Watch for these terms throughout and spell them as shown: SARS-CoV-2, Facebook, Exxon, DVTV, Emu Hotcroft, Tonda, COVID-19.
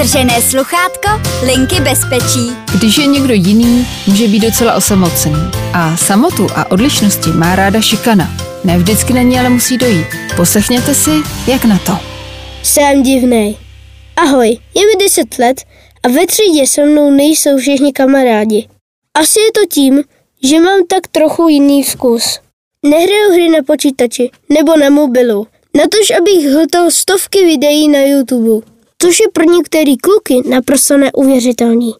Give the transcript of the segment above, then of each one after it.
Odtržené sluchátko, linky bezpečí. Když je někdo jiný, může být docela osamocený. A samotu a odlišnosti má ráda šikana. Ne vždycky na ní ale musí dojít. Poslechněte si, jak na to. Jsem divnej. Ahoj, je mi 10 let a ve třídě se mnou nejsou všichni kamarádi. Asi je to tím, že mám tak trochu jiný vkus. Nehraju hry na počítači nebo na mobilu, natož abych hltal stovky videí na YouTube, což je pro některé kluky naprosto neuvěřitelný.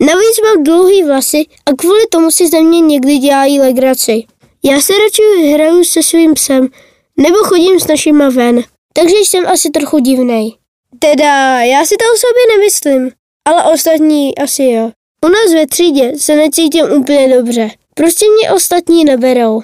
Navíc mám dlouhý vlasy a kvůli tomu si ze mě někdy dělají legraci. Já se radši hraju se svým psem nebo chodím s našima ven, takže jsem asi trochu divnej. Teda, já si to o sobě nemyslím, ale ostatní asi jo. U nás ve třídě se necítím úplně dobře, prostě mě ostatní neberou.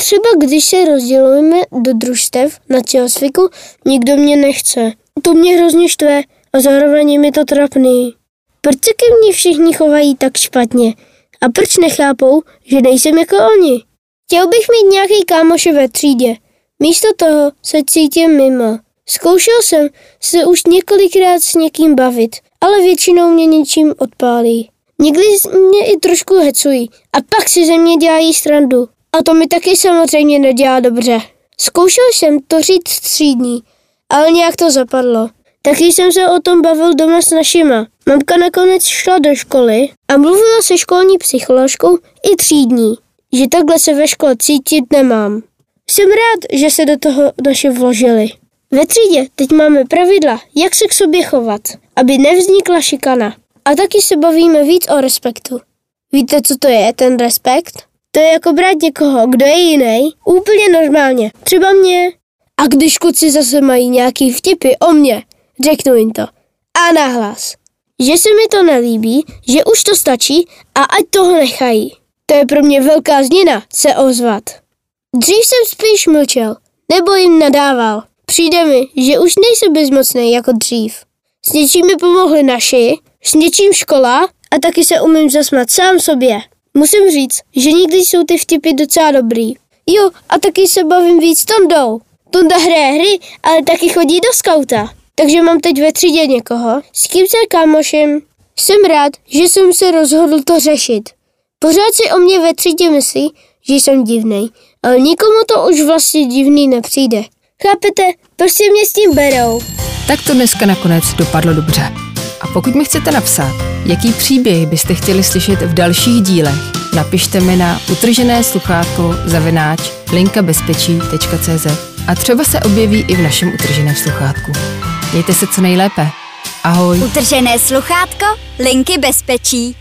Třeba když se rozdělujeme do družstev na tělocviku, nikdo mě nechce. To mě hrozně štve a zároveň je mi to trapný. Proč se ke mně všichni chovají tak špatně? A proč nechápou, že nejsem jako oni? Chtěl bych mít nějaký kámoše ve třídě. Místo toho se cítím mimo. Zkoušel jsem se už několikrát s někým bavit, ale většinou mě něčím odpálí. Někdy mě i trošku hecují a pak si ze mě dělají srandu. A to mi taky samozřejmě nedělá dobře. Zkoušel jsem to říct třídní, ale nějak to zapadlo. Taky jsem se o tom bavil doma s našima. Mamka nakonec šla do školy a mluvila se školní psycholožkou i třídní, že takhle se ve škole cítit nemám. Jsem rád, že se do toho naše vložili. Ve třídě teď máme pravidla, jak se k sobě chovat, aby nevznikla šikana. A taky se bavíme víc o respektu. Víte, co to je, ten respekt? To je jako brát někoho, kdo je jiný, úplně normálně, třeba mě. A když kluci zase mají nějaký vtipy o mě, řeknu jim to. A nahlas. Že se mi to nelíbí, že už to stačí a ať toho nechají. To je pro mě velká změna se ozvat. Dřív jsem spíš mlčel, nebo jim nadával. Přijde mi, že už nejsem bezmocný jako dřív. S něčím mi pomohli naši, s něčím škola a taky se umím zasmát sám sobě. Musím říct, že někdy jsou ty vtipy docela dobrý. Jo, a taky se bavím víc s Tondou. Tonda hraje hry, ale taky chodí do skauta. Takže mám teď ve třídě někoho, s kým se kámoším. Jsem rád, že jsem se rozhodl to řešit. Pořád si o mě ve třídě myslí, že jsem divnej, ale nikomu to už vlastně divný nepřijde. Chápete? Prostě mě s tím berou. Tak to dneska nakonec dopadlo dobře. A pokud mi chcete napsat, jaký příběh byste chtěli slyšet v dalších dílech, napište mi na utržené sluchátko@linkabezpeci.cz a třeba se objeví i v našem utrženém sluchátku. Mějte se co nejlépe. Ahoj. Utržené sluchátko, linky bezpečí.